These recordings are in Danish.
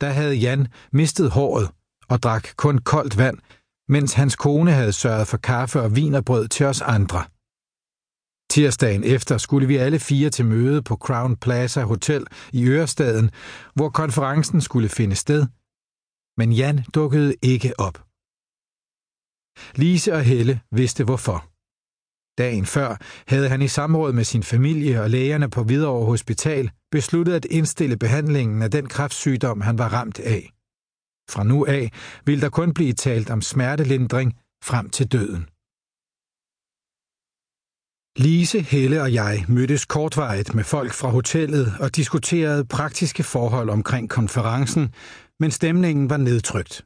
der havde Jan mistet håret og drak kun koldt vand, mens hans kone havde sørget for kaffe og vinerbrød til os andre. Tirsdagen efter skulle vi alle fire til møde på Crown Plaza Hotel i Ørestaden, hvor konferencen skulle finde sted, men Jan dukkede ikke op. Lise og Helle vidste hvorfor. Dagen før havde han i samråd med sin familie og lægerne på Hvidovre Hospital besluttet at indstille behandlingen af den kræftsygdom, han var ramt af. Fra nu af ville der kun blive talt om smertelindring frem til døden. Lise, Helle og jeg mødtes kortvarigt med folk fra hotellet og diskuterede praktiske forhold omkring konferencen, men stemningen var nedtrykt.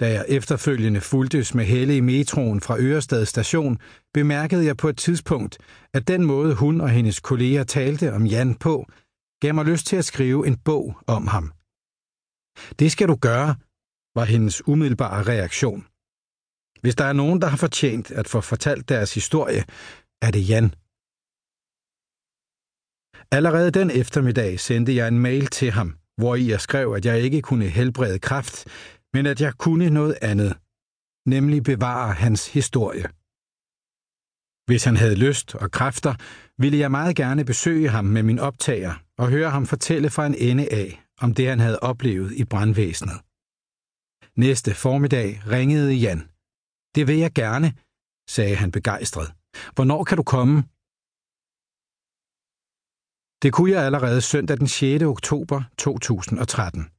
Da jeg efterfølgende fuldtes med Helle i metroen fra Ørestad station, bemærkede jeg på et tidspunkt, at den måde hun og hendes kolleger talte om Jan på, gav mig lyst til at skrive en bog om ham. "Det skal du gøre," var hendes umiddelbare reaktion. "Hvis der er nogen, der har fortjent at få fortalt deres historie, er det Jan." Allerede den eftermiddag sendte jeg en mail til ham, hvori jeg skrev, at jeg ikke kunne helbrede kræft, men at jeg kunne noget andet, nemlig bevare hans historie. Hvis han havde lyst og kræfter, ville jeg meget gerne besøge ham med min optager og høre ham fortælle fra en ende af om det, han havde oplevet i brandvæsenet. Næste formiddag ringede Jan. "Det vil jeg gerne," sagde han begejstret. "Hvornår kan du komme?" Det kunne jeg allerede søndag den 6. oktober 2013.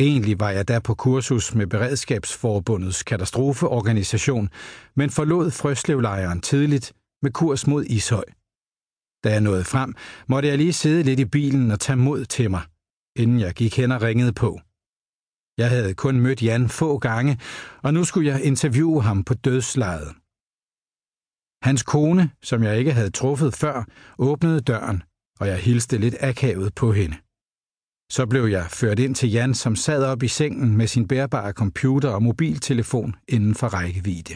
Egentlig var jeg da på kursus med Beredskabsforbundets katastrofeorganisation, men forlod Frøslevlejren tidligt med kurs mod Ishøj. Da jeg nåede frem, måtte jeg lige sidde lidt i bilen og tage mod til mig, inden jeg gik hen og ringede på. Jeg havde kun mødt Jan få gange, og nu skulle jeg interviewe ham på dødslejet. Hans kone, som jeg ikke havde truffet før, åbnede døren, og jeg hilste lidt akavet på hende. Så blev jeg ført ind til Jan, som sad op i sengen med sin bærbare computer og mobiltelefon inden for rækkevidde.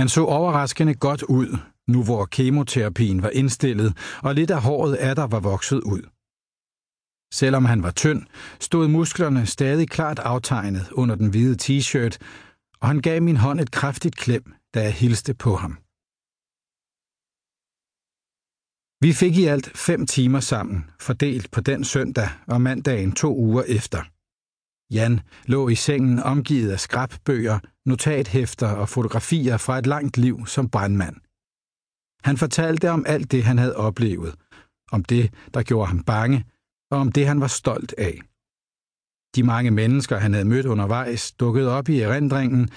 Han så overraskende godt ud, nu hvor kemoterapien var indstillet, og lidt af håret atter var vokset ud. Selvom han var tynd, stod musklerne stadig klart aftegnet under den hvide t-shirt, og han gav min hånd et kraftigt klem, da jeg hilste på ham. Vi fik i alt 5 timer sammen, fordelt på den søndag og mandagen 2 uger efter. Jan lå i sengen omgivet af skrabbøger, notathæfter og fotografier fra et langt liv som brandmand. Han fortalte om alt det, han havde oplevet, om det, der gjorde ham bange, og om det, han var stolt af. De mange mennesker, han havde mødt undervejs, dukkede op i erindringen,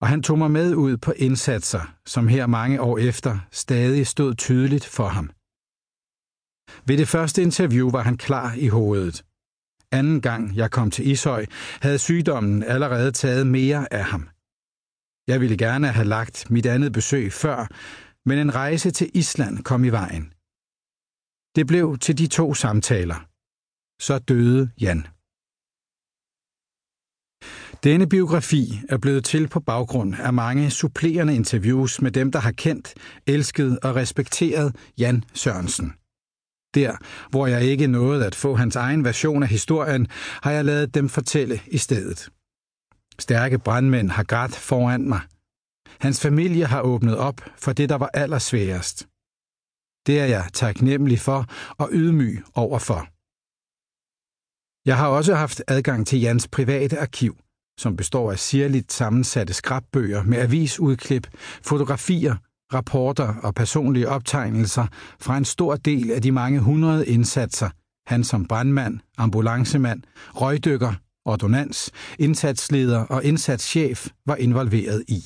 og han tog mig med ud på indsatser, som her mange år efter stadig stod tydeligt for ham. Ved det første interview var han klar i hovedet. Anden gang jeg kom til Ishøj, havde sygdommen allerede taget mere af ham. Jeg ville gerne have lagt mit andet besøg før, men en rejse til Island kom i vejen. Det blev til de 2 samtaler. Så døde Jan. Denne biografi er blevet til på baggrund af mange supplerende interviews med dem, der har kendt, elsket og respekteret Jan Sørensen. Der, hvor jeg ikke nåede at få hans egen version af historien, har jeg ladet dem fortælle i stedet. Stærke brandmænd har grædt foran mig. Hans familie har åbnet op for det, der var allersværest. Det er jeg taknemmelig for og ydmyg overfor. Jeg har også haft adgang til Jans private arkiv, som består af sirligt sammensatte skrabbøger med avisudklip, fotografier, rapporter og personlige optegnelser fra en stor del af de mange 100 indsatser, han som brandmand, ambulancemand, røgdykker, ordonnans, indsatsleder og indsatschef var involveret i.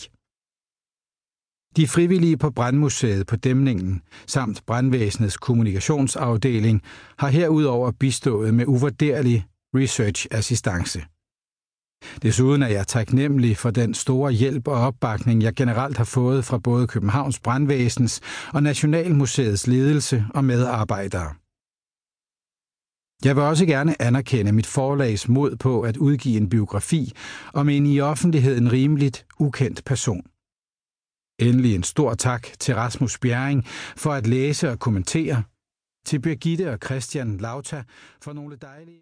De frivillige på Brandmuseet på Dæmningen samt Brandvæsenets kommunikationsafdeling har herudover bistået med uvurderlig researchassistance. Desuden er jeg taknemmelig for den store hjælp og opbakning, jeg generelt har fået fra både Københavns Brandvæsens og Nationalmuseets ledelse og medarbejdere. Jeg vil også gerne anerkende mit forlags mod på at udgive en biografi om en i offentligheden rimeligt ukendt person. Endelig en stor tak til Rasmus Bjerring for at læse og kommentere, til Birgitte og Christian Lauter for nogle dejlige...